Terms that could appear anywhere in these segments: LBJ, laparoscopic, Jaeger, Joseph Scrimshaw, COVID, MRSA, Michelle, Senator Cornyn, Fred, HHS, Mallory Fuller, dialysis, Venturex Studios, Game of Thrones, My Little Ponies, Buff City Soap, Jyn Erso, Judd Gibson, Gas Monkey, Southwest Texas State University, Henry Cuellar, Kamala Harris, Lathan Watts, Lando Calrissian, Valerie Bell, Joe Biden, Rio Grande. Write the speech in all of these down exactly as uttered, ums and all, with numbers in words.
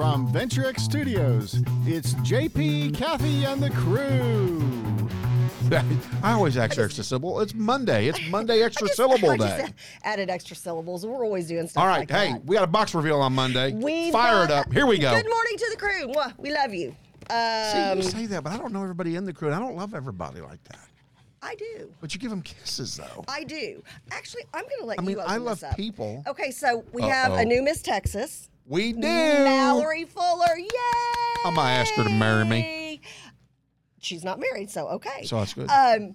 From Venturex Studios, it's J P, Kathy, and the crew. I always ask I just, extra syllable. It's Monday. It's Monday extra just, syllable day. Added extra syllables. We're always doing stuff. All right. Like hey, that. We got a box reveal on Monday. We fired up. Here we go. Good morning to the crew. We love you. Um, See, you say that, but I don't know everybody in the crew, and I don't love everybody like that. I do. But you give them kisses, though. I do. Actually, I'm going to let I mean, you open I love this up. People. Okay, so we Uh-oh. have a new Miss Texas. We do. Mallory Fuller. Yay! I'm going to ask her to marry me. She's not married, so okay. So that's good. Um,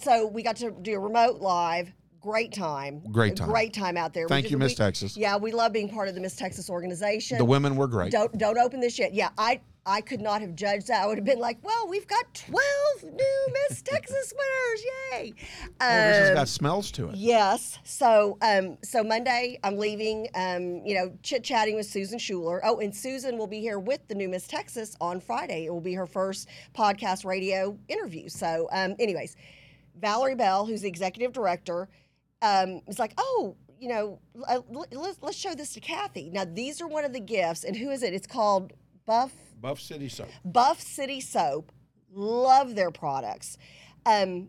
so we got to do a remote live. Great time. Great time. Great time out there. Thank just, you, Miss we, Texas. Yeah, we love being part of the Miss Texas organization. The women were great. Don't don't open this yet. Yeah, I... I could not have judged that. I would have been like, well, we've got twelve new Miss Texas winners. Yay. Um, well, this has got smells to it. Yes. So um, so Monday, I'm leaving, um, you know, chit-chatting with Susan Shuler. Oh, and Susan will be here with the new Miss Texas on Friday. It will be her first podcast radio interview. So um, anyways, Valerie Bell, who's the executive director, um, is like, oh, you know, uh, let's, let's show this to Kathy. Now, these are one of the gifts. And who is it? It's called Buff. Buff City Soap. Buff City Soap. Love their products. Um,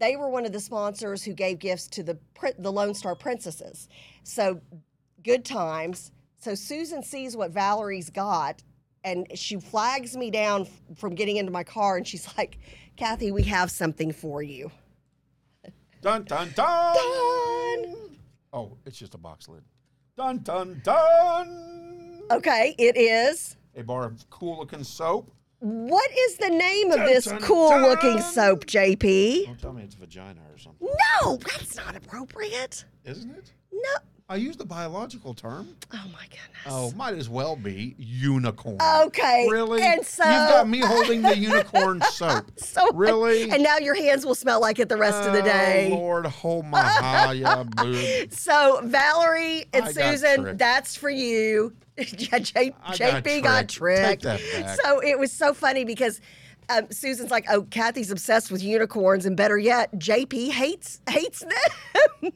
they were one of the sponsors who gave gifts to the the Lone Star Princesses. So good times. So Susan sees what Valerie's got, and she flags me down f- from getting into my car, and she's like, Kathy, we have something for you. Dun, dun, dun. Dun. Oh, it's just a box lid. Dun, dun, dun. Okay, it is. A bar of cool-looking soap. What is the name of dun, this dun, cool-looking dun. soap, J P? Don't tell me it's vagina or something. No, that's not appropriate. Isn't it? No. I used the biological term. Oh, my goodness. Oh, might as well be unicorn. Okay. Really? And so... You've got me holding the unicorn soap. So really? And now your hands will smell like it the rest oh, of the day. Oh, Lord, hold my high boob. So, Valerie and I Susan, that's for you. Yeah, J- I J P got tricked. Got tricked. So it was so funny because um, Susan's like, oh, Kathy's obsessed with unicorns, and better yet, J P hates hates them.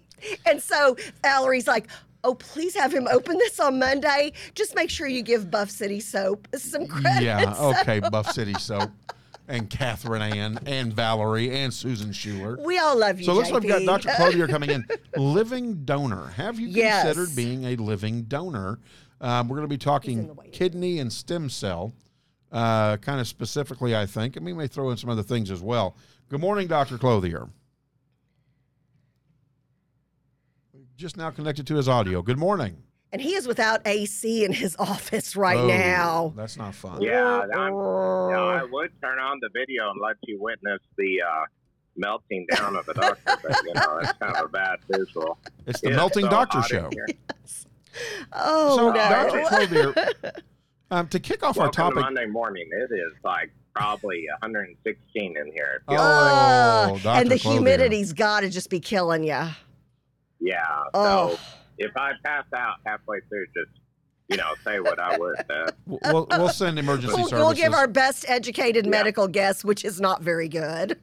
And so Valerie's like, oh, please have him open this on Monday. Just make sure you give Buff City Soap some credit. Yeah, okay, so. Buff City Soap. And Catherine Ann, and Valerie, and Susan Shuler. We all love you, So it looks J P. Like we've got Doctor Clothier coming in. Living donor. Have you yes. considered being a living donor? Um, we're going to be talking kidney and stem cell, uh, kind of specifically, I think. And we may throw in some other things as well. Good morning, Doctor Clothier. Just now connected to his audio. Good morning. And he is without A C in his office right oh, now. That's not fun. Yeah, I'm, no, I would turn on the video and let you witness the uh, melting down of the doctor. But, you know, it's kind of a bad visual. It's the it melting so doctor show. Oh, so, no. Doctor Clothier, um, to kick off Welcome our topic. To Monday morning, it is like probably one hundred sixteen in here. Oh, oh Doctor And the Clothier. Humidity's got to just be killing you. Yeah. Oh. So if I pass out halfway through, just, you know, say what I would. Uh, we'll, we'll send emergency we'll, services. We'll give our best educated yeah. medical guess, which is not very good.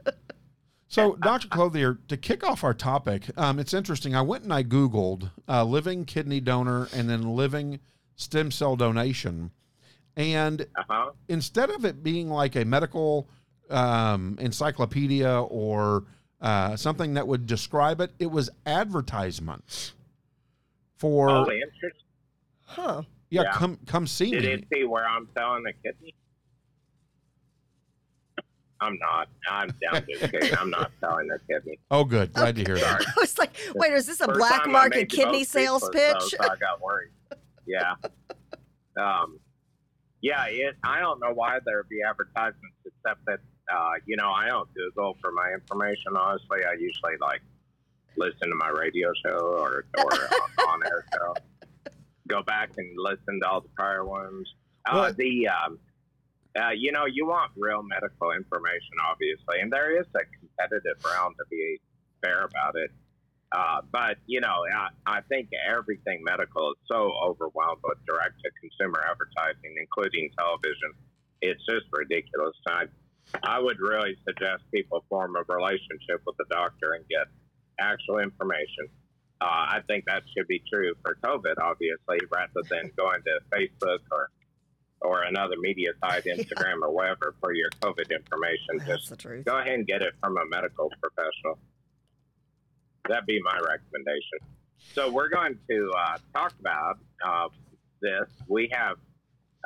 So, Doctor Clothier, to kick off our topic, um, it's interesting. I went and I Googled uh, living kidney donor and then living stem cell donation. And uh-huh. instead of it being like a medical um, encyclopedia or uh, something that would describe it, it was advertisements for... Oh, interesting. Huh. Yeah, yeah, come come see Did me. Did it see where I'm selling the kidney? I'm not. I'm down to kidding. I'm not selling their kidney. Oh, good. Glad okay. to hear that. I was like, wait, is this a First black market kidney sales pitch? So, so I got worried. Yeah. Um, yeah, it, I don't know why there would be advertisements, except that, uh, you know, I don't Google for my information, honestly. I usually, like, listen to my radio show or, or on-air show. Go back and listen to all the prior ones. Uh, the... Um, Uh, you know, you want real medical information, obviously, and there is a competitive round to be fair about it. Uh, but, you know, I, I think everything medical is so overwhelmed with direct-to-consumer advertising, including television. It's just ridiculous. I, I would really suggest people form a relationship with the doctor and get actual information. Uh, I think that should be true for COVID, obviously, rather than going to Facebook or or another media site, Instagram, yeah. or whatever, for your COVID information. That's just the truth. Go ahead and get it from a medical professional. That'd be my recommendation. So we're going to uh, talk about uh, this. We have,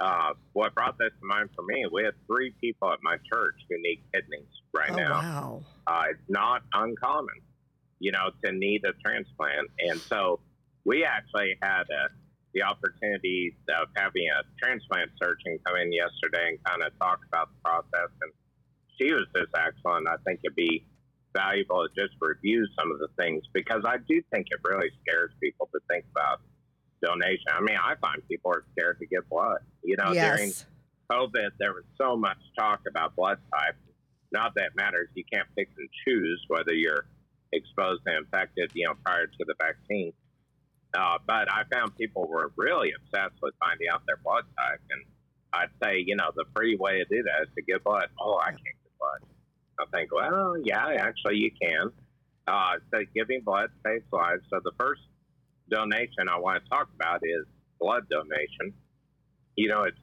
uh, what brought this to mind for me, we have three people at my church who need kidneys right oh, now. Wow. Uh, it's not uncommon, you know, to need a transplant. And so we actually had a, the opportunity of having a transplant surgeon come in yesterday and kind of talk about the process. And she was just excellent. I think it'd be valuable to just review some of the things, because I do think it really scares people to think about donation. I mean, I find people are scared to give blood. You know, yes. during COVID, there was so much talk about blood type. Not that it matters. You can't pick and choose whether you're exposed and infected, you know, prior to the vaccine. Uh, but I found people were really obsessed with finding out their blood type. And I'd say, you know, the free way to do that is to give blood. Oh, I can't give blood. I think, well, yeah, actually you can. Uh, so giving blood saves lives. So the first donation I want to talk about is blood donation. You know, it's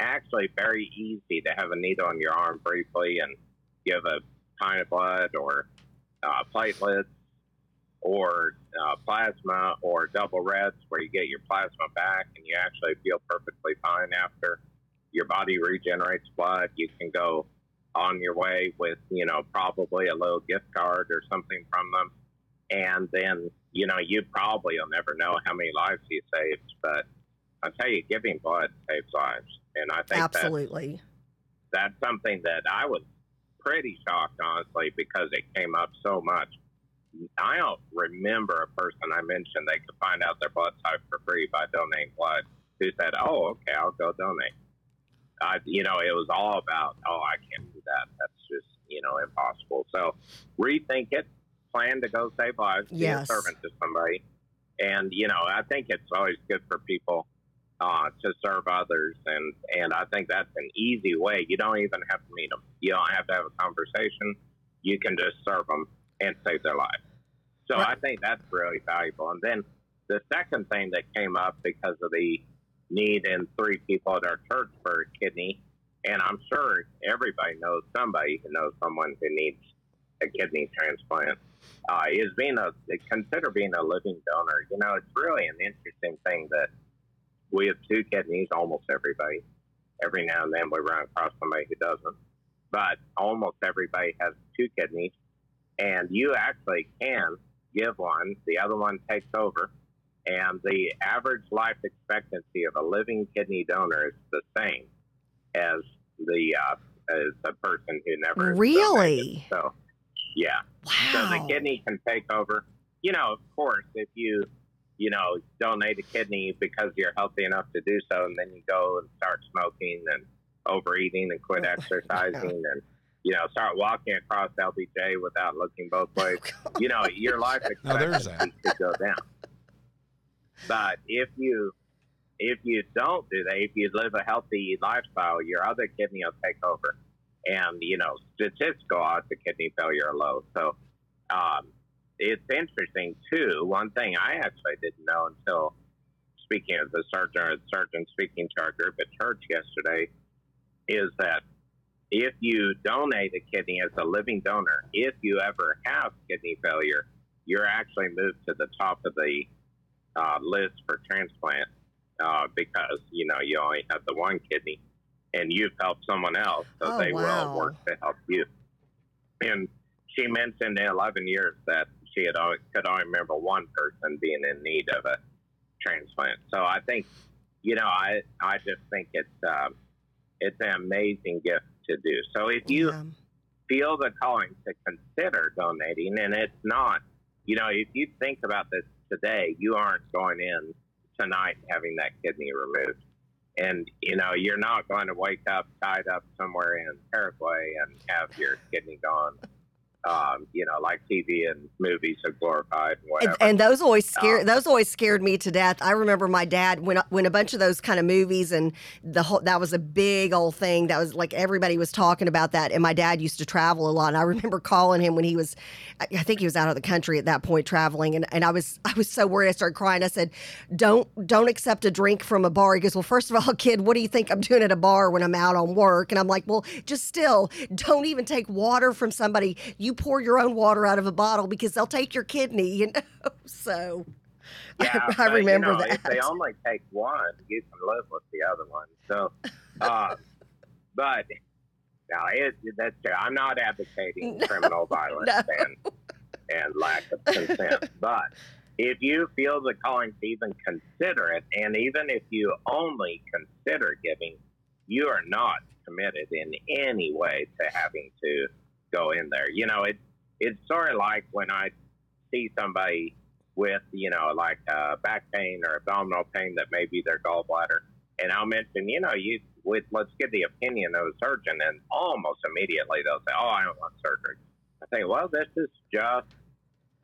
actually very easy to have a needle in your arm briefly and give a pint of blood or uh, platelets or uh, plasma or double reds, where you get your plasma back and you actually feel perfectly fine after. Your body regenerates blood. You can go on your way with, you know, probably a little gift card or something from them. And then, you know, you probably will never know how many lives you saved, but I tell you, giving blood saves lives. And I think absolutely that's, that's something that I was pretty shocked, honestly, because it came up so much. I don't remember a person I mentioned they could find out their blood type for free by donating blood who said, oh, okay, I'll go donate. I, you know, it was all about, oh, I can't do that. That's just, you know, impossible. So rethink it. Plan to go save lives. Yes. Be a servant to somebody. And, you know, I think it's always good for people uh, to serve others. And, and I think that's an easy way. You don't even have to meet them. You don't have to have a conversation. You can just serve them and save their life. So right. I think that's really valuable. And then the second thing that came up because of the need in three people at our church for a kidney, and I'm sure everybody knows somebody who knows someone who needs a kidney transplant, uh, is being a, consider being a living donor. You know, it's really an interesting thing that we have two kidneys, almost everybody. Every now and then we run across somebody who doesn't, but almost everybody has two kidneys, and you actually can give one, the other one takes over. And the average life expectancy of a living kidney donor is the same as the uh, as the person who never really. So, yeah. Wow. So the kidney can take over. You know, of course, if you you know donate a kidney because you're healthy enough to do so, and then you go and start smoking and overeating and quit oh, exercising no. and you know start walking across L B J without looking both ways, oh, you know, your life expectancy could go down. But if you if you don't do that, if you live a healthy lifestyle, your other kidney will take over. And, you know, statistical odds of kidney failure are low. So um, it's interesting, too. One thing I actually didn't know until speaking as a surgeon, or a surgeon speaking to our group at church yesterday, is that if you donate a kidney as a living donor, if you ever have kidney failure, you're actually moved to the top of the Uh, list for transplant uh, because, you know, you only have the one kidney and you've helped someone else, so oh, they wow. will work to help you. And she mentioned in eleven years that she had always, could only remember one person being in need of a transplant. So I think, you know, I I just think it's, um, it's an amazing gift to do. So if you yeah. feel the calling to consider donating, and it's not, you know, if you think about this today, you aren't going in tonight having that kidney removed. And, you know, you're not going to wake up tied up somewhere in Paraguay and have your kidney gone um, you know, like T V and movies are glorified and whatever. And, and those always scared um, those always scared me to death. I remember my dad when when a bunch of those kind of movies and the whole that was a big old thing. That was like everybody was talking about that. And my dad used to travel a lot. And I remember calling him when he was, I think he was out of the country at that point traveling. And, and I was I was so worried. I started crying. I said, "Don't don't accept a drink from a bar." He goes, "Well, first of all, kid, what do you think I'm doing at a bar when I'm out on work?" And I'm like, "Well, just still don't even take water from somebody. You pour your own water out of a bottle because they'll take your kidney, you know." So yeah, I, I but, remember you know, that. If they only take one, you can live with the other one. So, uh, but now it, that's true. I'm not advocating no, criminal violence no. and and lack of consent, but if you feel the calling to even consider it, and even if you only consider giving, you are not committed in any way to having to go in there. You know, it, it's sort of like when I see somebody with, you know, like uh, back pain or abdominal pain that may be their gallbladder, and I'll mention, you know, you with, let's get the opinion of a surgeon, and almost immediately they'll say, "Oh, I don't want surgery." I say, well, this is just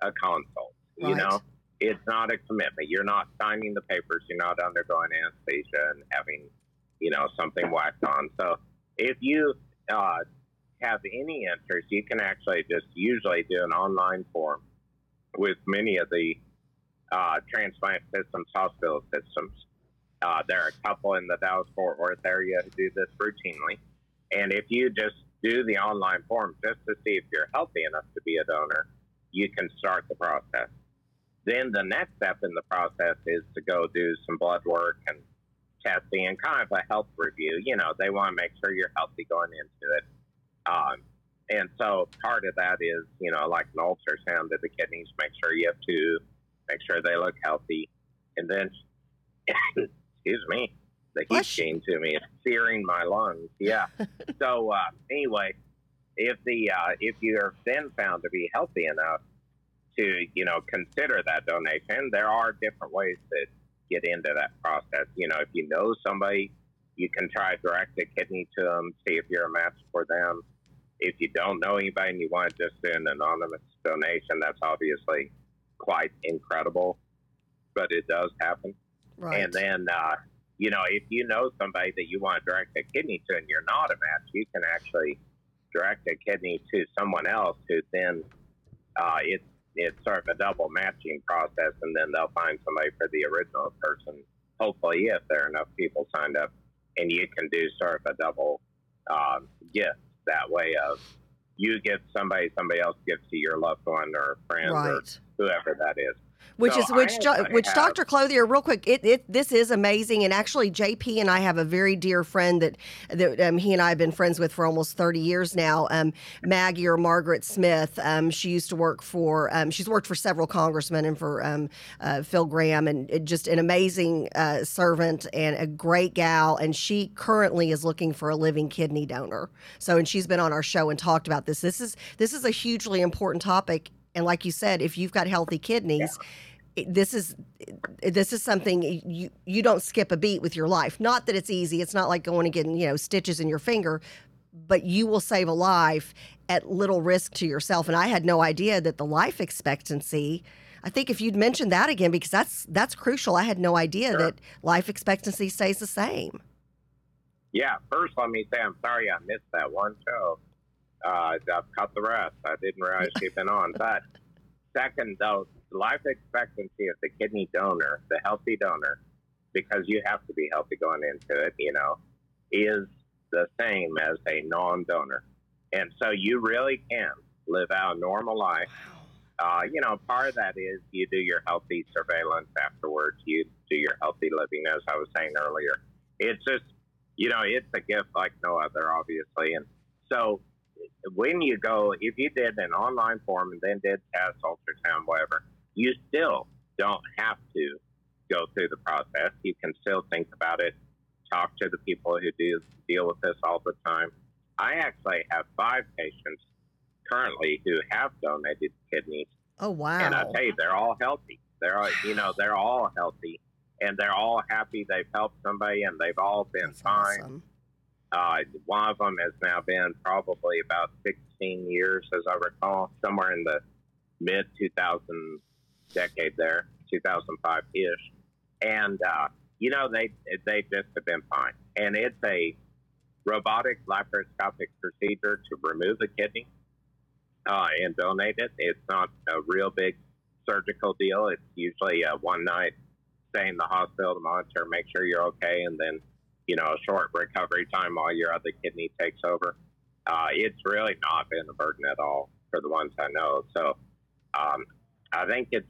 a consult, right. You know. It's not a commitment. You're not signing the papers. You're not undergoing anesthesia and having, you know, something whacked on. So if you uh, have any interest, you can actually just usually do an online form with many of the uh, transplant systems, hospital systems. Uh, there are a couple in the Dallas-Fort Worth area who do this routinely. And if you just do the online form just to see if you're healthy enough to be a donor, you can start the process. Then the next step in the process is to go do some blood work and testing and kind of a health review. You know, they want to make sure you're healthy going into it. Um, and so part of that is, you know, like an ultrasound of the kidneys, make sure you have two, make sure they look healthy. And then, excuse me, the heat came to me. It's searing my lungs. Yeah. so uh, anyway, if the uh, if you're then found to be healthy enough to, you know, consider that donation, there are different ways that get into that process. You know, if you know somebody, you can try direct a kidney to them, see if you're a match for them. If you don't know anybody and you want to just do an anonymous donation, that's obviously quite incredible, but it does happen. Right. And then, uh, you know, if you know somebody that you want to direct a kidney to and you're not a match, you can actually direct a kidney to someone else who then uh, it's it's sort of a double matching process, and then they'll find somebody for the original person, hopefully, if there are enough people signed up, and you can do sort of a double um, gift that way of you give somebody, somebody else gives to your loved one or friend right. or whoever that is. Which so is which, do, which have, Doctor Clothier, real quick, it, it this is amazing. And actually, J P and I have a very dear friend that, that um, he and I have been friends with for almost thirty years now, um, Maggie or Margaret Smith. Um, she used to work for, um, she's worked for several congressmen and for um, uh, Phil Graham, and it, just an amazing uh, servant and a great gal. And she currently is looking for a living kidney donor. So, and she's been on our show and talked about this. This is, this is a hugely important topic. And like you said, if you've got healthy kidneys, yeah. this is this is something you, you don't skip a beat with your life. Not that it's easy. It's not like going and getting, you know, stitches in your finger, but you will save a life at little risk to yourself. And I had no idea that the life expectancy, I think if you'd mentioned that again, because that's that's crucial. I had no idea sure. that life expectancy stays the same. Yeah. First, let me say I'm sorry I missed that one show. Uh, I've caught the rest. I didn't realize she'd been on. But second, though, the life expectancy of the kidney donor, the healthy donor, because you have to be healthy going into it, you know, is the same as a non-donor. And so you really can live out a normal life. Uh, you know, part of that is you do your healthy surveillance afterwards. You do your healthy living, as I was saying earlier. It's just, you know, it's a gift like no other, obviously. And so when you go, if you did an online form and then did tests, ultrasound, whatever, you still don't have to go through the process. You can still think about it, talk to the people who do deal with this all the time. I actually have five patients currently who have donated kidneys. Oh, wow. And I tell you, they're all healthy. They're all, you know, they're all healthy, and they're all happy they've helped somebody, and they've all been That's fine. Awesome. Uh, one of them has now been probably about six fifteen years, as I recall, somewhere in the mid two thousand decade there, two thousand five-ish. And, uh, you know, they they just have been fine. And it's a robotic laparoscopic procedure to remove a kidney uh, and donate it. It's not a real big surgical deal. It's usually a one-night stay in the hospital to monitor, make sure you're okay, and then, you know, a short recovery time while your other kidney takes over. Uh, it's really not been a burden at all for the ones I know. So um, I think it's,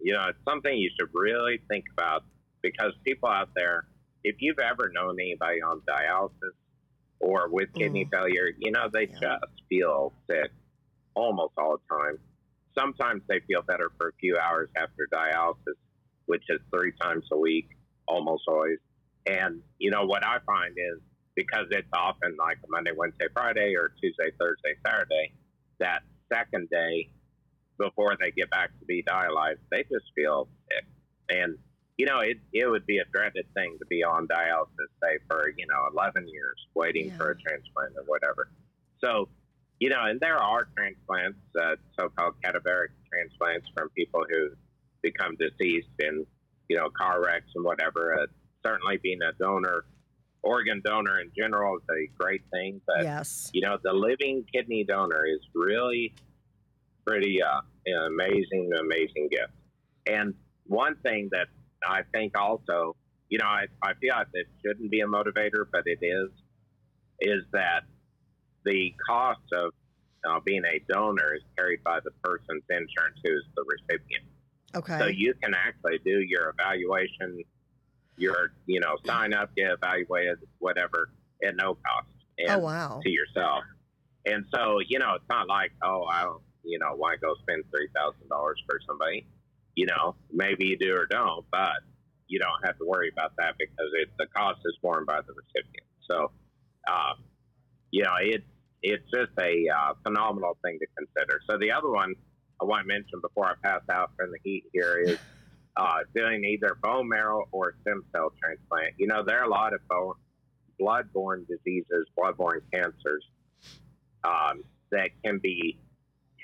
you know, it's something you should really think about, because people out there, if you've ever known anybody on dialysis or with kidney mm. failure, you know, they yeah. just feel sick almost all the time. Sometimes they feel better for a few hours after dialysis, which is three times a week, almost always. And, you know, what I find is, because it's often like Monday, Wednesday, Friday, or Tuesday, Thursday, Saturday, that second day before they get back to be dialyzed, they just feel sick. And, you know, it it would be a dreaded thing to be on dialysis, say, for, you know, eleven years, waiting yeah. for a transplant or whatever. So, you know, and there are transplants, uh, so-called cadaveric transplants, from people who become deceased in, you know, car wrecks and whatever. Uh, certainly being a donor, organ donor in general, is a great thing. But, yes. you know, the living kidney donor is really pretty uh, an amazing, amazing gift. And one thing that I think also, you know, I, I feel like it shouldn't be a motivator, but it is, is that the cost of uh, being a donor is carried by the person's insurance who's the recipient. Okay. So you can actually do your evaluation, your, you know, sign up, get evaluated, whatever, at no cost. And oh, wow. to yourself. And so, you know, it's not like, oh, I don't, you know, why go spend three thousand dollars for somebody? You know, maybe you do or don't, but you don't have to worry about that, because it, the cost is borne by the recipient. So, uh, you know, it, it's just a uh, phenomenal thing to consider. So the other one I want to mention before I pass out from the heat here is uh, doing either bone marrow or stem cell transplant. You know, there are a lot of bone, blood-borne diseases, blood-borne cancers um, that can be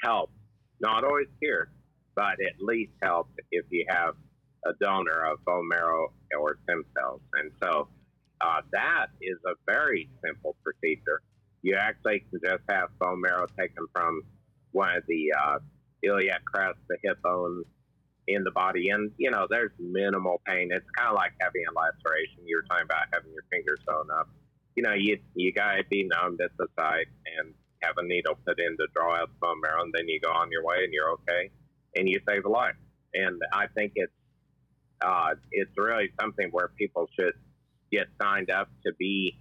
helped, not always cured, but at least helped if you have a donor of bone marrow or stem cells. And so uh, that is a very simple procedure. You actually can just have bone marrow taken from one of the uh, iliac crests, the hip bone in the body. And, you know, there's minimal pain. It's kind of like having a laceration. You were talking about having your finger sewn up. You know, you, you got to be numbed at the site and have a needle put in to draw out the bone marrow, and then you go on your way and you're okay, and you save a life. And I think it's uh, it's really something where people should get signed up to be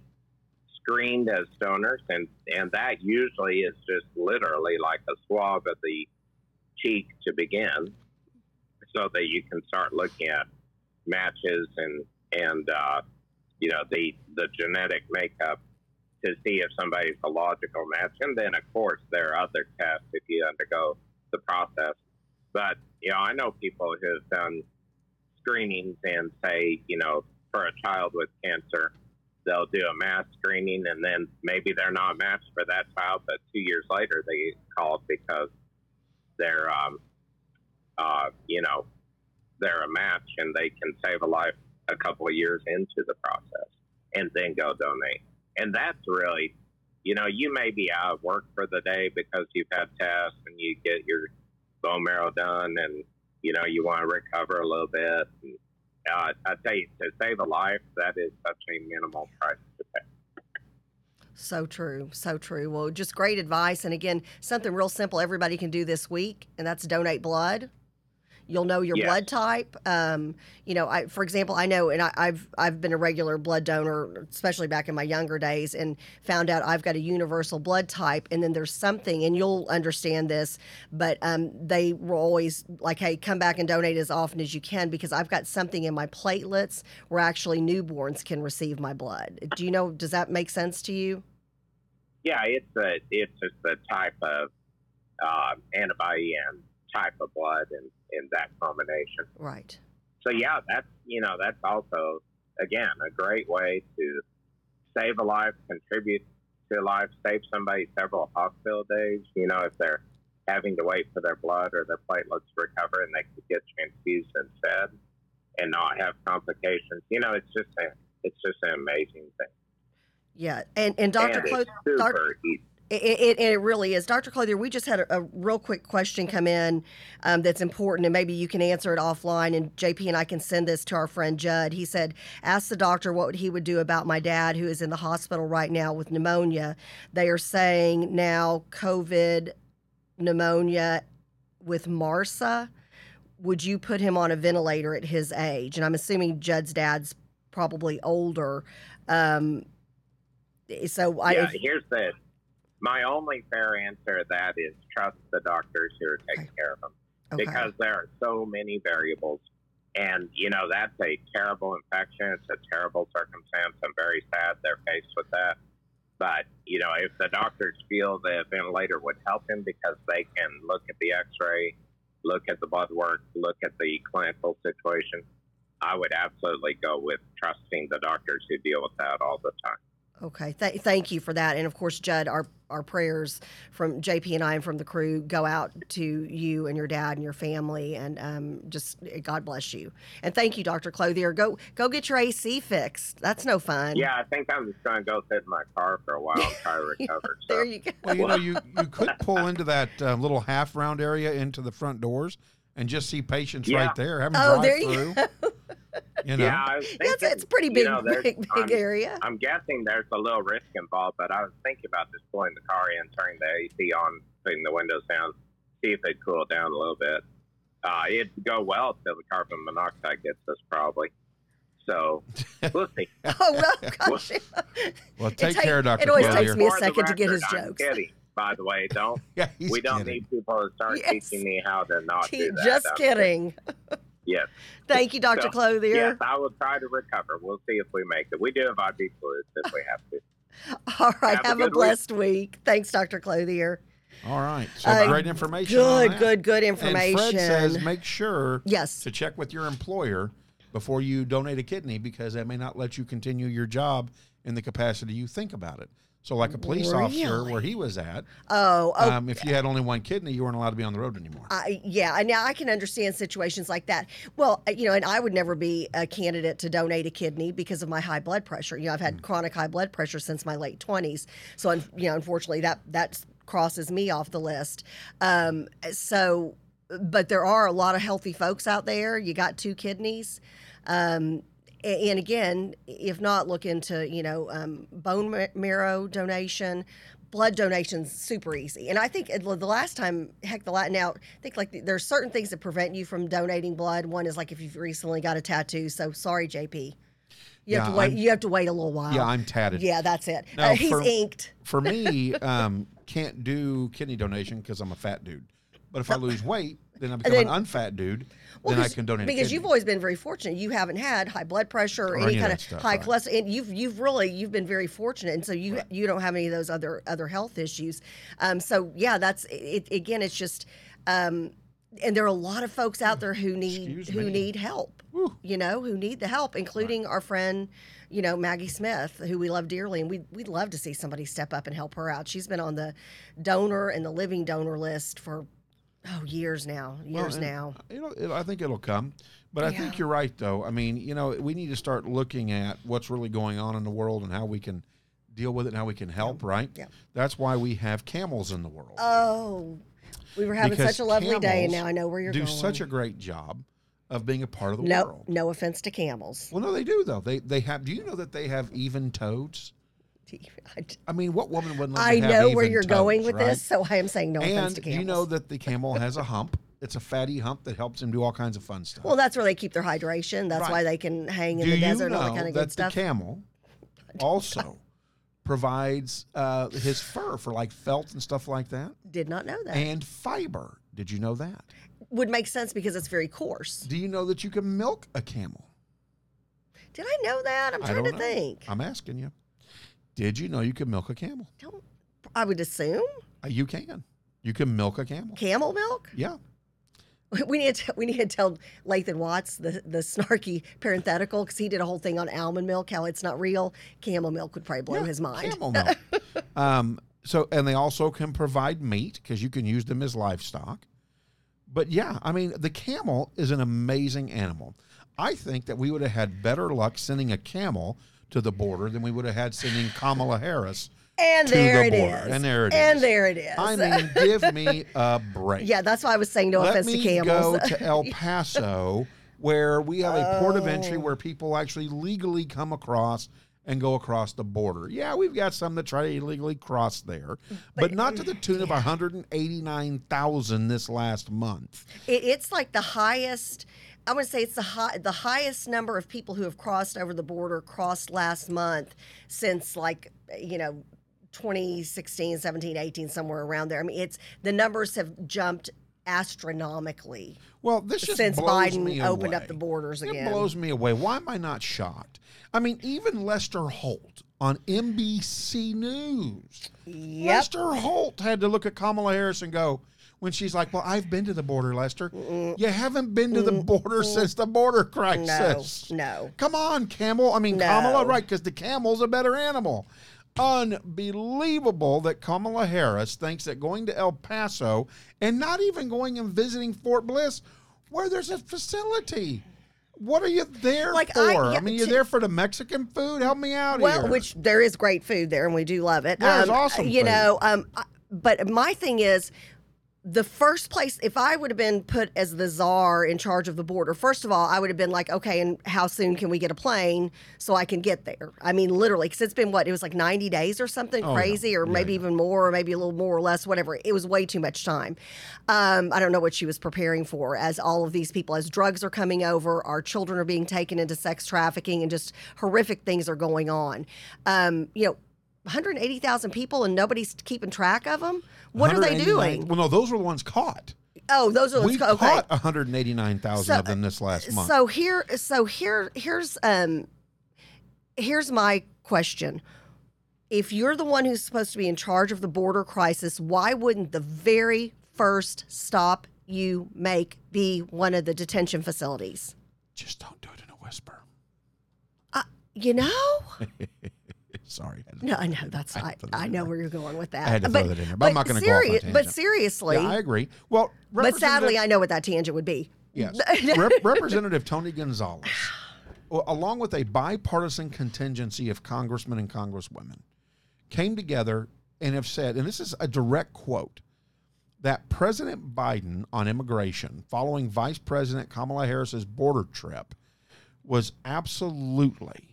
screened as donors, and, and that usually is just literally like a swab of the cheek to begin, so that you can start looking at matches and, and uh, you know, the, the genetic makeup to see if somebody's a logical match. And then, of course, there are other tests if you undergo the process. But, you know, I know people who have done screenings and say, you know, for a child with cancer, they'll do a mass screening, and then maybe they're not matched for that child, but two years later they called because they're, um, uh, you know, they're a match and they can save a life a couple of years into the process and then go donate. And that's really, you know, you may be out of work for the day because you've had tests and you get your bone marrow done, and, you know, you want to recover a little bit. And, uh, I tell you, to save a life, that is such a minimal price to pay. So true, so true. Well, just great advice. And again, something real simple everybody can do this week, and that's donate blood. You'll know your yes. blood type. Um, you know, I, for example, I know, and I, I've I've been a regular blood donor, especially back in my younger days, and found out I've got a universal blood type. And then there's something, and you'll understand this, but um, they were always like, hey, come back and donate as often as you can, because I've got something in my platelets where actually newborns can receive my blood. Do you know, does that make sense to you? Yeah, it's a, it's just the type of uh, antibody and type of blood and in that combination. Right. So yeah, that's, you know, that's also, again, a great way to save a life, contribute to life, save somebody several hospital days, you know, if they're having to wait for their blood or their platelets to recover and they could get transfused instead and not have complications. You know, it's just a, it's just an amazing thing. Yeah, and, and Doctor Clothier, it, it, it really is. Doctor Clothier, we just had a, a real quick question come in um, that's important, and maybe you can answer it offline, and J P and I can send this to our friend Judd. He said, ask the doctor what he would do about my dad who is in the hospital right now with pneumonia. They are saying now COVID pneumonia with MRSA. Would you put him on a ventilator at his age? And I'm assuming Judd's dad's probably older. Um So I, yeah, if, here's the, my only fair answer to that is trust the doctors who are taking okay. care of them okay. because there are so many variables. And, you know, that's a terrible infection. It's a terrible circumstance. I'm very sad they're faced with that. But, you know, if the doctors feel the ventilator would help him because they can look at the x-ray, look at the blood work, look at the clinical situation, I would absolutely go with trusting the doctors who deal with that all the time. Okay, Th- thank you for that. And, of course, Judd, our, our prayers from J P and I and from the crew go out to you and your dad and your family, and um, just God bless you. And thank you, Doctor Clothier. Go go get your A C fixed. That's no fun. Yeah, I think I'm just going to go sit in my car for a while and try to recover. So. There you go. Well, you know, you, you could pull into that uh, little half-round area into the front doors and just see patients yeah. right there. Have them oh, drive there you through. Go. You know? Yeah, I was thinking, yes, it's a pretty big, you know, big, big I'm, area. I'm guessing there's a little risk involved, but I was thinking about just pulling the car in, turning the A C on, putting the windows down, see if they'd cool down a little bit. Uh, it'd go well till the carbon monoxide gets us, probably. So we'll see. oh, well, gosh. Well, take take, care, Doctor It always Clothier. Takes me a second record, to get his I'm jokes. Kidding. By the way, don't yeah, we kidding. Don't need people to start yes. teaching me how to not he, do that. Just I'm kidding. kidding. Yes. Thank you, Doctor So, Clothier. Yes, I will try to recover. We'll see if we make it. We do have I V fluids if we have to. All right. Have, have a, a blessed week. week. Thanks, Doctor Clothier. All right. So uh, great information. Good, good, good information. And Fred says make sure yes. to check with your employer before you donate a kidney, because they may not let you continue your job in the capacity you think about it. So like a police really? officer where he was at, oh, oh um, if you had only one kidney, you weren't allowed to be on the road anymore. I, yeah, now I can understand situations like that. Well, you know, and I would never be a candidate to donate a kidney because of my high blood pressure. You know, I've had mm. chronic high blood pressure since my late twenties. So, you know, unfortunately, that, that crosses me off the list. Um, so, but there are a lot of healthy folks out there. You got two kidneys. Um And again, if not, look into, you know, um, bone marrow donation. Blood donation's super easy. And I think the last time, heck, the Latin out, I think like there's certain things that prevent you from donating blood. One is like if you've recently got a tattoo. So sorry, J P. You yeah, have to wait. I'm, you have to wait a little while. Yeah, I'm tatted. Yeah, that's it. No, uh, he's for, inked. For me, um, can't do kidney donation because I'm a fat dude. But if I lose weight, then I become then, an unfat dude, well, then I can donate. Because you've always been very fortunate. You haven't had high blood pressure or, or any, any kind of stuff, high right. cholesterol. And you've you've really you've been very fortunate, and so you right. you don't have any of those other other health issues. Um, so yeah, that's it, again. It's just, um, and there are a lot of folks out there who need Excuse who me. need help. Woo. You know, who need the help, including right. our friend, you know, Maggie Smith, who we love dearly, and we we'd love to see somebody step up and help her out. She's been on the donor and the living donor list for. Oh, years now, years well, now. It'll, it'll, I think it'll come. But yeah. I think you're right, though. I mean, you know, we need to start looking at what's really going on in the world and how we can deal with it and how we can help, yeah. right? Yeah. That's why we have camels in the world. Oh, we were having because such a lovely day, and now I know where you're do going. Do such a great job of being a part of the no, world. No offense to camels. Well, no, they do, though. They they have. Do you know that they have even toads? I mean, what woman wouldn't let I have know where you're toes, going with right? this, so I am saying no and offense to camels. And you know that the camel has a hump. It's a fatty hump that helps him do all kinds of fun stuff. Well, that's where they keep their hydration. That's right. why they can hang in do the desert and all that kind of good stuff. Do you know that the camel also provides uh, his fur for like felt and stuff like that? Did not know that. And fiber. Did you know that? Would make sense because it's very coarse. Do you know that you can milk a camel? Did I know that? I'm trying to know. think. I'm asking you. Did you know you could milk a camel? Don't I would assume. Uh, you can. You can milk a camel. Camel milk? Yeah. We need to we need to tell Lathan Watts the, the snarky parenthetical, because he did a whole thing on almond milk, how it's not real. Camel milk would probably blow yeah, his mind. Camel milk. um, so and they also can provide meat, because you can use them as livestock. But yeah, I mean, the camel is an amazing animal. I think that we would have had better luck sending a camel to the border than we would have had sending Kamala Harris. And there the it border. is. And there it and is. And there it is. I mean, give me a break. Yeah, that's why I was saying no Let offense to camels. Let me go to El Paso, where we have a oh. port of entry where people actually legally come across and go across the border. Yeah, we've got some that try to illegally cross there, but, but not to the tune yeah. of one hundred eighty-nine thousand this last month. It, it's like the highest... I would say it's the high, the highest number of people who have crossed over the border crossed last month since, like, you know, twenty sixteen, seventeen, eighteen, somewhere around there. I mean, it's the numbers have jumped astronomically. Well, this just since blows Biden me opened away. up the borders again. It blows me away. Why am I not shocked? I mean, even Lester Holt on N B C News, yep. Lester Holt had to look at Kamala Harris and go, when she's like, well, I've been to the border, Lester. Mm-mm. You haven't been to the border Mm-mm. since the border crisis. No, no. Come on, camel. I mean, no. Kamala, right, because the camel's a better animal. Unbelievable that Kamala Harris thinks that going to El Paso and not even going and visiting Fort Bliss, where there's a facility. What are you there like for? I, yeah, I mean, you're to, there for the Mexican food? Help me out well, here. Well, which there is great food there, and we do love it. There's um, awesome You food. know, um, but my thing is, the first place, if I would have been put as the czar in charge of the border, first of all, I would have been like, okay, and how soon can we get a plane so I can get there? I mean, literally, because it's been, what, it was like ninety days or something oh, crazy, yeah. or yeah, maybe yeah. even more, or maybe a little more or less, whatever. It was way too much time. Um, I don't know what she was preparing for, as all of these people, as drugs are coming over, our children are being taken into sex trafficking, and just horrific things are going on. Um, you know, one hundred eighty thousand people and nobody's keeping track of them? What are they doing? Well, no, those were the ones caught. Oh, those are the ones ca- okay. caught. We caught one hundred eighty-nine thousand so, of them this last month. So here, so here, here's um, here's my question. If you're the one who's supposed to be in charge of the border crisis, why wouldn't the very first stop you make be one of the detention facilities? Just don't do it in a whisper. Uh, you know? Sorry. No, I know that's I, I, I know where you're going with that. I had to but, throw that in there, but, but I'm not going to seri- go off on tangent. But seriously, yeah, I agree. Well, but sadly, I know what that tangent would be. Yes, Rep- Representative Tony Gonzalez, along with a bipartisan contingency of congressmen and congresswomen, came together and have said, and this is a direct quote, that President Biden on immigration, following Vice President Kamala Harris's border trip, was absolutely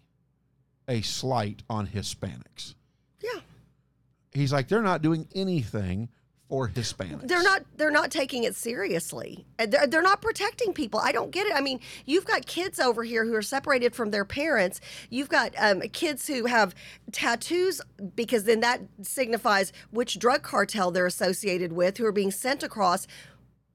a slight on Hispanics. Yeah. He's like, they're not doing anything for Hispanics. They're not they're not taking it seriously. They're, they're not protecting people. I don't get it. I mean, you've got kids over here who are separated from their parents. You've got um, kids who have tattoos, because then that signifies which drug cartel they're associated with, who are being sent across.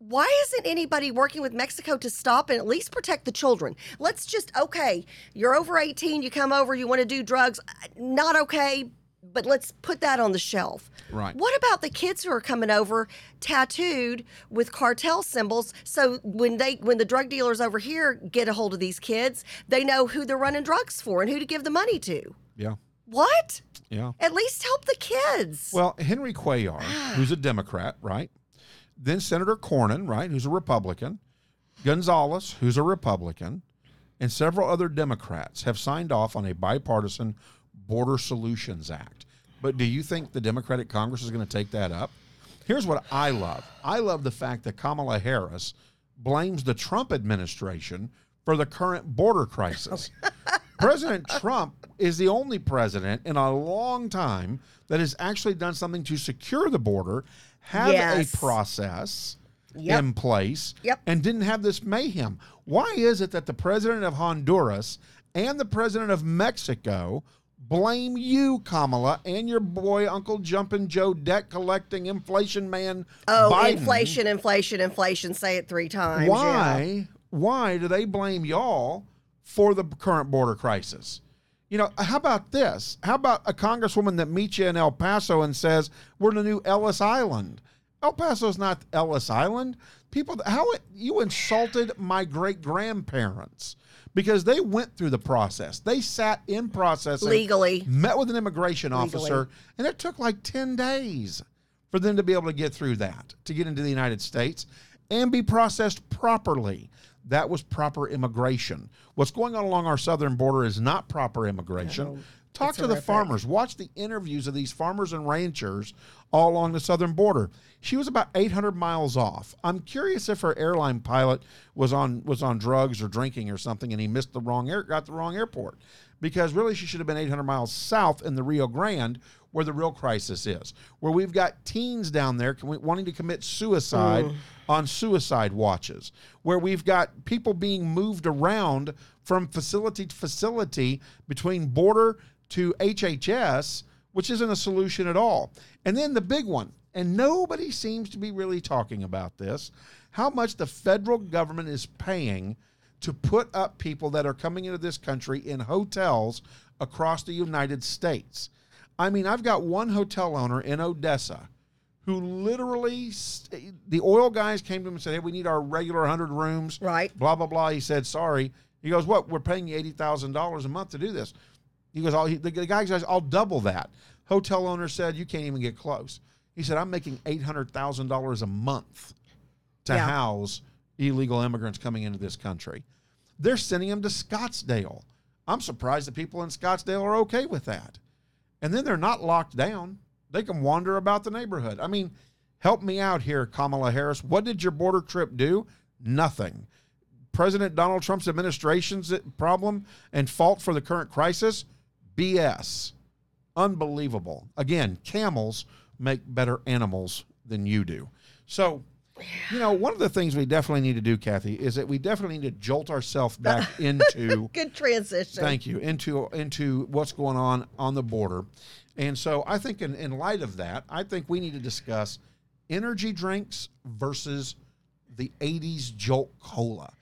Why isn't anybody working with Mexico to stop and at least protect the children? Let's just, okay, you're over eighteen, you come over, you want to do drugs, not okay, but let's put that on the shelf. Right. What about the kids who are coming over tattooed with cartel symbols, so when they when the drug dealers over here get a hold of these kids, they know who they're running drugs for and who to give the money to? Yeah. What? Yeah. At least help the kids. Well, Henry Cuellar, who's a Democrat, right? Then Senator Cornyn, right, who's a Republican, Gonzalez, who's a Republican, and several other Democrats have signed off on a bipartisan Border Solutions Act. But do you think the Democratic Congress is going to take that up? Here's what I love. I love the fact that Kamala Harris blames the Trump administration for the current border crisis. President Trump is the only president in a long time that has actually done something to secure the border, had yes. a process yep. in place, yep. and didn't have this mayhem. Why is it that the president of Honduras and the president of Mexico blame you, Kamala, and your boy, Uncle Jumpin' Joe, debt-collecting inflation man Oh, Biden? inflation, inflation, inflation, say it three times. Why, yeah. why do they blame y'all for the current border crisis? You know, how about this? How about a congresswoman that meets you in El Paso and says, we're the new Ellis Island, El Paso's not Ellis Island. People, how you insulted my great-grandparents because they went through the process. They sat in process legally, met with an immigration legally. officer, and it took like ten days for them to be able to get through that, to get into the United States and be processed properly. That was proper immigration. What's going on along our southern border is not proper immigration. No, Talk to horrific. the farmers. Watch the interviews of these farmers and ranchers all along the southern border. She was about eight hundred miles off. I'm curious if her airline pilot was on was on drugs or drinking or something, and he missed the wrong air, got the wrong airport, because really she should have been eight hundred miles south in the Rio Grande, where the real crisis is, where we've got teens down there wanting to commit suicide mm. on suicide watches, where we've got people being moved around from facility to facility between border to H H S, which isn't a solution at all. And then the big one, and nobody seems to be really talking about this, how much the federal government is paying to put up people that are coming into this country in hotels across the United States. I mean, I've got one hotel owner in Odessa who literally, st- the oil guys came to him and said, hey, we need our regular one hundred rooms. Right. Blah, blah, blah. He said, sorry. He goes, what? We're paying you eighty thousand dollars a month to do this. He goes, I'll, he, the, the guy says, I'll double that. Hotel owner said, you can't even get close. He said, I'm making eight hundred thousand dollars a month to yeah. house illegal immigrants coming into this country. They're sending them to Scottsdale. I'm surprised the people in Scottsdale are okay with that. And then they're not locked down. They can wander about the neighborhood. I mean, help me out here, Kamala Harris. What did your border trip do? Nothing. President Donald Trump's administration's problem and fault for the current crisis? B S. Unbelievable. Again, camels make better animals than you do. So, you know, one of the things we definitely need to do, Kathy, is that we definitely need to jolt ourselves back into good transition. Thank you. Into into what's going on on the border. And so I think in, in light of that, I think we need to discuss energy drinks versus the eighties Jolt Cola.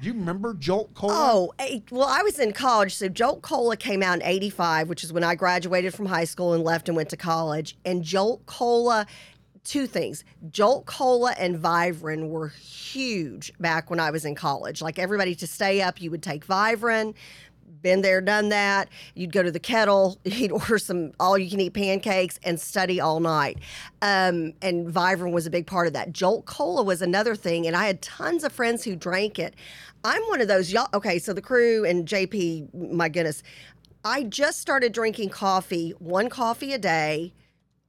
Do you remember Jolt Cola? Oh, well, I was in college, so Jolt Cola came out in eighty-five, which is when I graduated from high school and left and went to college. And Jolt Cola... Two things. Jolt Cola and Vivrin were huge back when I was in college. Like, everybody, to stay up, you would take Vivrin. Been there, done that. You'd go to the kettle. You'd order some all-you-can-eat pancakes and study all night. Um, and Vivrin was a big part of that. Jolt Cola was another thing, and I had tons of friends who drank it. I'm one of those, y'all. Okay, so the crew and J P, my goodness. I just started drinking coffee, one coffee a day,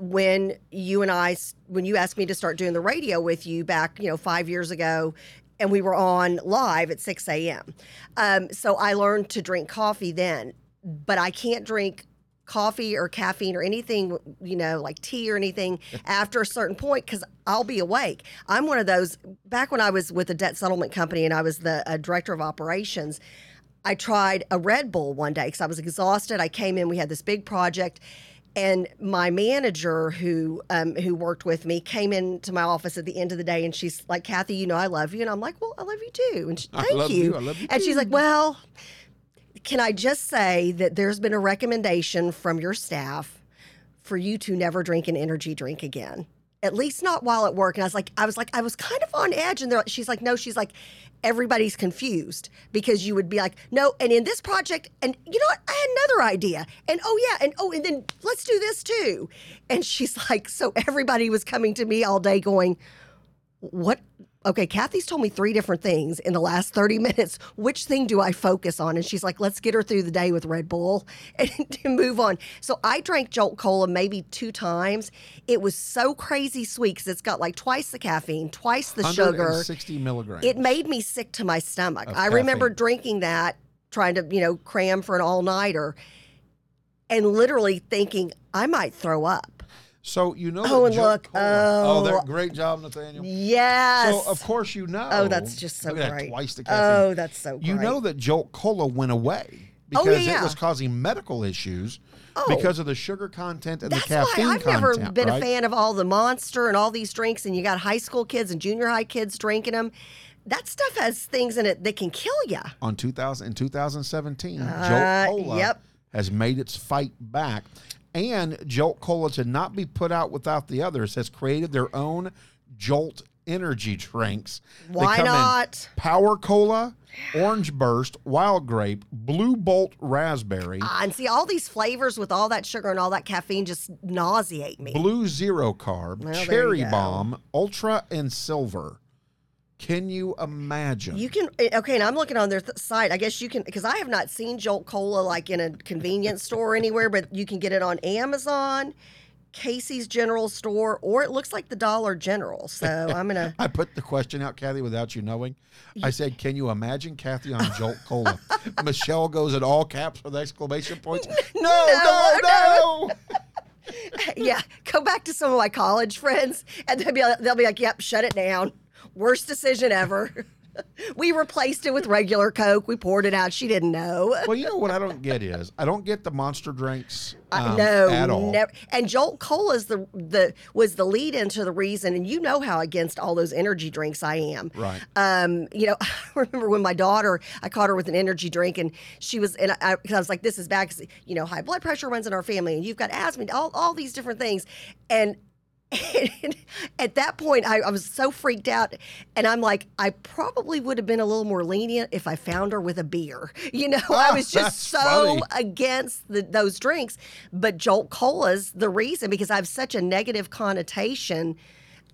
when you and I, when you asked me to start doing the radio with you back, you know, five years ago, and we were on live at six a.m. Um, so I learned to drink coffee then, but I can't drink coffee or caffeine or anything, you know, like tea or anything after a certain point, because I'll be awake. I'm one of those, back when I was with a debt settlement company and I was the uh, director of operations, I tried a Red Bull one day because I was exhausted. I came in, we had this big project. And my manager, who um, who worked with me, came into my office at the end of the day, and she's like, "Kathy, you know I love you," and I'm like, "Well, I love you too." And she, thank I love you. you. I love you. And she's like, "Well, can I just say that there's been a recommendation from your staff for you to never drink an energy drink again, at least not while at work." And I was like, I was like, I was kind of on edge, and she's like, "No," she's like, everybody's confused, because you would be like, no, and in this project, and you know what, I had another idea, and oh yeah, and oh, and then let's do this too. And she's like, so everybody was coming to me all day going, what? Okay, Kathy's told me three different things in the last thirty minutes. Which thing do I focus on? And she's like, let's get her through the day with Red Bull and move on. So I drank Jolt Cola maybe two times. It was so crazy sweet because it's got like twice the caffeine, twice the sugar. one hundred sixty milligrams. It made me sick to my stomach. I caffeine. remember drinking that, trying to, you know, cram for an all-nighter and literally thinking, I might throw up. So you know. Oh, and Jolt look. Cola, oh, oh that, great job, Nathaniel. Yes. So, of course, you know. Oh, that's just so look at great. That, twice the caffeine. Oh, that's so great. You know that Jolt Cola went away because oh, yeah, yeah. it was causing medical issues oh. because of the sugar content and that's the caffeine why I've content. I've never been right? a fan of all the Monster and all these drinks, and you got high school kids and junior high kids drinking them. That stuff has things in it that can kill you. On two thousand in twenty seventeen, uh, Jolt Cola. Yep. has made its fight back. And Jolt Cola, to not be put out without the others, has created their own Jolt energy drinks. Why not? Power Cola, Orange Burst, Wild Grape, Blue Bolt Raspberry. Uh, and see, all these flavors with all that sugar and all that caffeine just nauseate me. Blue Zero Carb, well, Cherry Bomb, Ultra, and Silver. Can you imagine? You can, okay, and I'm looking on their th- site. I guess you can, because I have not seen Jolt Cola like in a convenience store anywhere, but you can get it on Amazon, Casey's General Store, or it looks like the Dollar General. So I'm going to. I put the question out, Kathy, without you knowing. I said, can you imagine Kathy on Jolt Cola? Michelle goes in all caps with exclamation points. No, no, no. no. no. Yeah, go back to some of my college friends, and they'll be, they'll be like, yep, shut it down. Worst decision ever. We replaced it with regular Coke. We poured it out. She didn't know. Well, you know what I don't get is I don't get the Monster drinks um, uh, no, at all. Never. And Jolt Cola is the, the was the lead into the reason. And you know how against all those energy drinks I am. Right. Um. You know, I remember when my daughter, I caught her with an energy drink, and she was, and I, cause I was like, this is bad. Cause, you know, high blood pressure runs in our family, and you've got asthma, all all these different things, and. And at that point, I, I was so freaked out. And I'm like, I probably would have been a little more lenient if I found her with a beer. You know, oh, I was just so funny. against the, those drinks. But Jolt Cola's the reason, because I have such a negative connotation.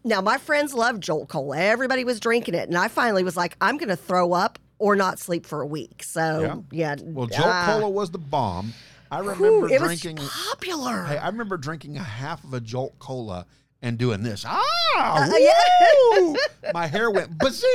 Now, my friends love Jolt Cola. Everybody was drinking it. And I finally was like, I'm going to throw up or not sleep for a week. So, yeah. yeah well, Jolt uh, Cola was the bomb. I remember Ooh, it drinking. Was popular. Hey, I remember drinking a half of a Jolt Cola and doing this. Ah! Uh, yeah. My hair went bazing.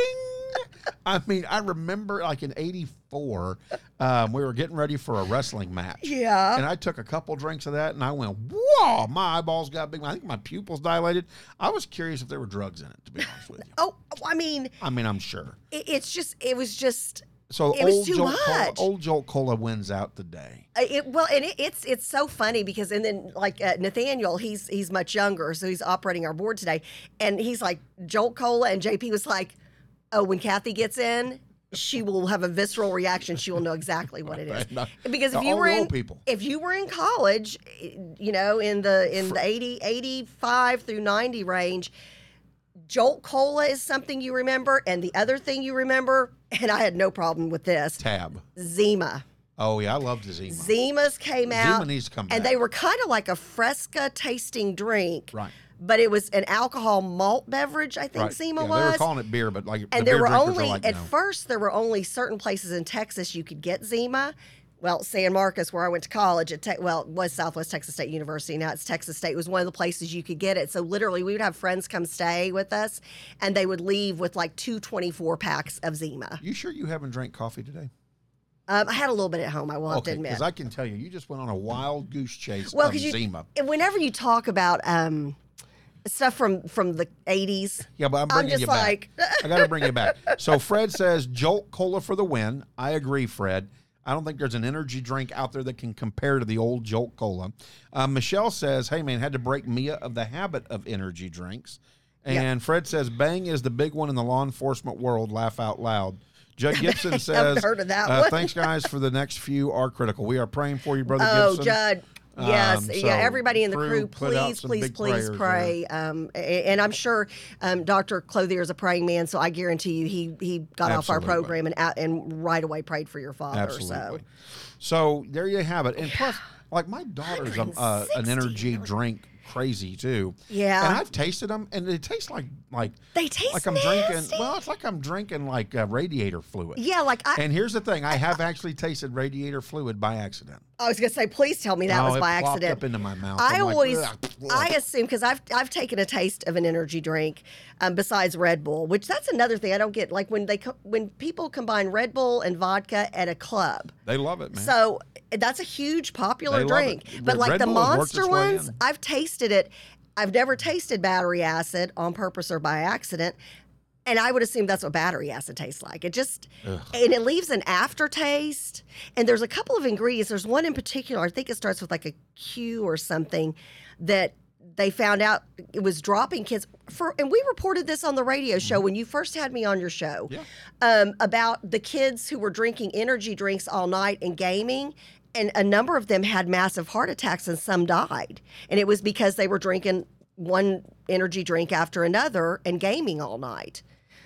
I mean, I remember like in eighty-four, um, we were getting ready for a wrestling match. Yeah. And I took a couple drinks of that, and I went, whoa, my eyeballs got big. I think my pupils dilated. I was curious if there were drugs in it, to be honest with you. Oh, I mean. I mean, I'm sure. It's just, it was just. So it old, Jolt Cola, old Jolt Cola wins out the day. Uh, it, well, and it, it's it's so funny because, and then like uh, Nathaniel, he's he's much younger, so he's operating our board today, and he's like Jolt Cola, and J P was like, oh, when Kathy gets in, she will have a visceral reaction. She will know exactly what it is. no, because if you were in people. if you were in college, you know, in the in For, the eighty, eighty-five through ninety range. Jolt Cola is something you remember, and the other thing you remember, and I had no problem with this. Tab. Zima. Oh, yeah, I loved Zima. Zima's came out. Zima needs to come back. And they were kind of like a Fresca-tasting drink. Right. But it was an alcohol malt beverage, I think right. Zima yeah, was. They were calling it beer, but like, and the there beer were only, are like, at no. first, there were only certain places in Texas you could get Zima. Well, San Marcos, where I went to college, at Te- well, it was Southwest Texas State University. Now it's Texas State. It was one of the places you could get it. So literally, we would have friends come stay with us, and they would leave with like two twenty-four packs of Zima. You sure you haven't drank coffee today? Um, I had a little bit at home, I will okay, have to admit. Because I can tell you, you just went on a wild goose chase well, of you, Zima. Whenever you talk about um, stuff from, from the eighties, yeah, but I'm, bringing I'm just you like... back. I got to bring you back. So Fred says, Jolt Cola for the win. I agree, Fred. I don't think there's an energy drink out there that can compare to the old Jolt Cola. Uh, Michelle says, hey, man, had to break Mia of the habit of energy drinks. And yep. Fred says, bang is the big one in the law enforcement world. Laugh out loud. Judd Gibson says, heard of that uh, thanks, guys, for the next few are critical. We are praying for you, Brother oh, Gibson. Oh, Judd. Yes, um, so yeah. Everybody in the crew, crew please, please, please pray. Um, and I'm sure um, Doctor Clothier is a praying man, so I guarantee you he he got Absolutely. off our program and and right away prayed for your father. Absolutely. So, so there you have it. And plus, like my daughter's a, uh, an energy drink crazy too. Yeah. And I've tasted them, and they taste like like they taste like I'm nasty. drinking. Well, it's like I'm drinking like uh, radiator fluid. Yeah, like I. And here's the thing: I have actually tasted radiator fluid by accident. I was gonna say, please tell me that no, was by it accident. It plopped up into my mouth. I I'm always, like, ugh, ugh. I assume because I've I've taken a taste of an energy drink, um, besides Red Bull, which that's another thing I don't get. Like when they co- when people combine Red Bull and vodka at a club, they love it, man. So that's a huge popular they drink. But Red like Red the Bull Monster ones, I've tasted it. I've never tasted battery acid on purpose or by accident. And I would assume that's what battery acid tastes like. It just, Ugh. and it leaves an aftertaste. And there's a couple of ingredients. There's one in particular, I think it starts with like a Q or something, that they found out it was dropping kids. for. And we reported this on the radio show when you first had me on your show, yeah. um, about the kids who were drinking energy drinks all night and gaming. and a number of them had massive heart attacks and some died. And it was because they were drinking one energy drink after another and gaming all night.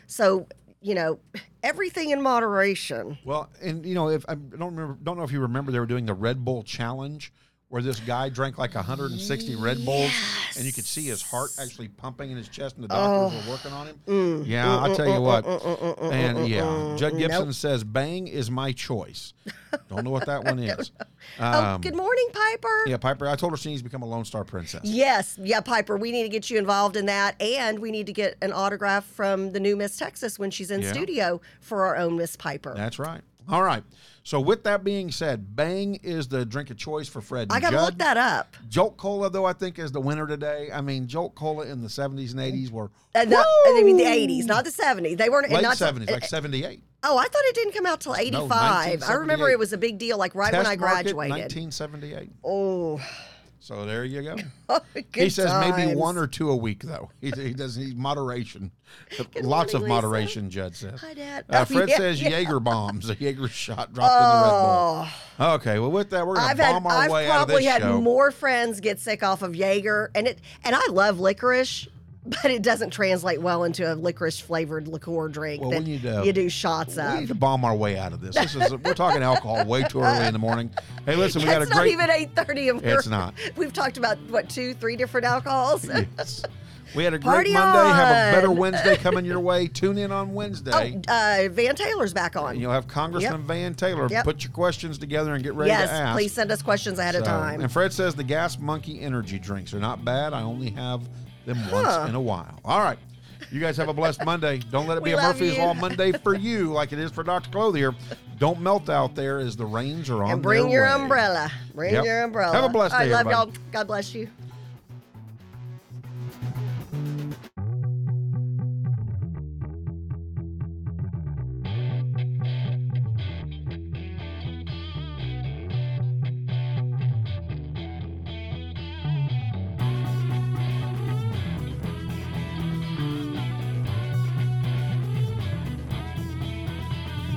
So, you know, everything in moderation. Well, and, you know, if I don't remember, don't know if you remember, they were doing the Red Bull challenge where this guy drank like one hundred sixty yes. Red Bulls, and you could see his heart actually pumping in his chest, and the doctors oh. were working on him. Mm. Yeah, mm, I'll mm, tell mm, you what. Mm, mm, mm, and, mm, yeah, mm, Judd Gibson nope. says, bang is my choice. Don't know what that one is. Um, oh, good morning, Piper. Yeah, Piper, I told her she needs to become a Lone Star Princess. Yes. Yeah, Piper, we need to get you involved in that, and we need to get an autograph from the new Miss Texas when she's in yeah. studio for our own Miss Piper. That's right. All right. So with that being said, Bang is the drink of choice for Fred and I got to look that up. Jolt Cola, though, I think is the winner today. I mean, Jolt Cola in the seventies and eighties were... Uh, not, I mean, the eighties, not the seventies. They weren't... Late not, seventies, uh, like seventy-eight. Oh, I thought it didn't come out till eighty-five. No, I remember it was a big deal, like right Test when I graduated. nineteen seventy-eight. Oh... So there you go. Oh, he says times. Maybe one or two a week, though. He, he doesn't need moderation. Good Lots morning, of moderation, Lisa. Judd says. Hi, Dad. Uh, Fred yeah, says yeah. Jaeger bombs. A Jaeger shot dropped oh. in the Red Bull. Okay, well, with that, we're going to bomb had, our I've way out of this show. I've probably had more friends get sick off of Jaeger. And, it, and I love licorice, but it doesn't translate well into a licorice-flavored liqueur drink well, that we need to, you do shots of. We need to bomb our way out of this. This is We're talking alcohol way too early in the morning. Hey, listen, we got a great... It's not even eight thirty. And it's not. We've talked about, what, two, three different alcohols? Yes. We had a great Party Monday. On. Have a better Wednesday coming your way. Tune in on Wednesday. Oh, uh, Van Taylor's back on. And you'll have Congressman yep. Van Taylor. Yep. Put your questions together and get ready yes, to ask. Yes, please send us questions ahead so, of time. And Fred says the Gas Monkey energy drinks are not bad. I only have... them huh. once in a while. All right. You guys have a blessed Monday. Don't let it be a Murphy's Law Monday for you like it is for Doctor Clothier. Don't melt out there as the rains are on their way. And bring your umbrella. Bring yep. your umbrella. Have a blessed day, everybody. I love y'all. God bless you.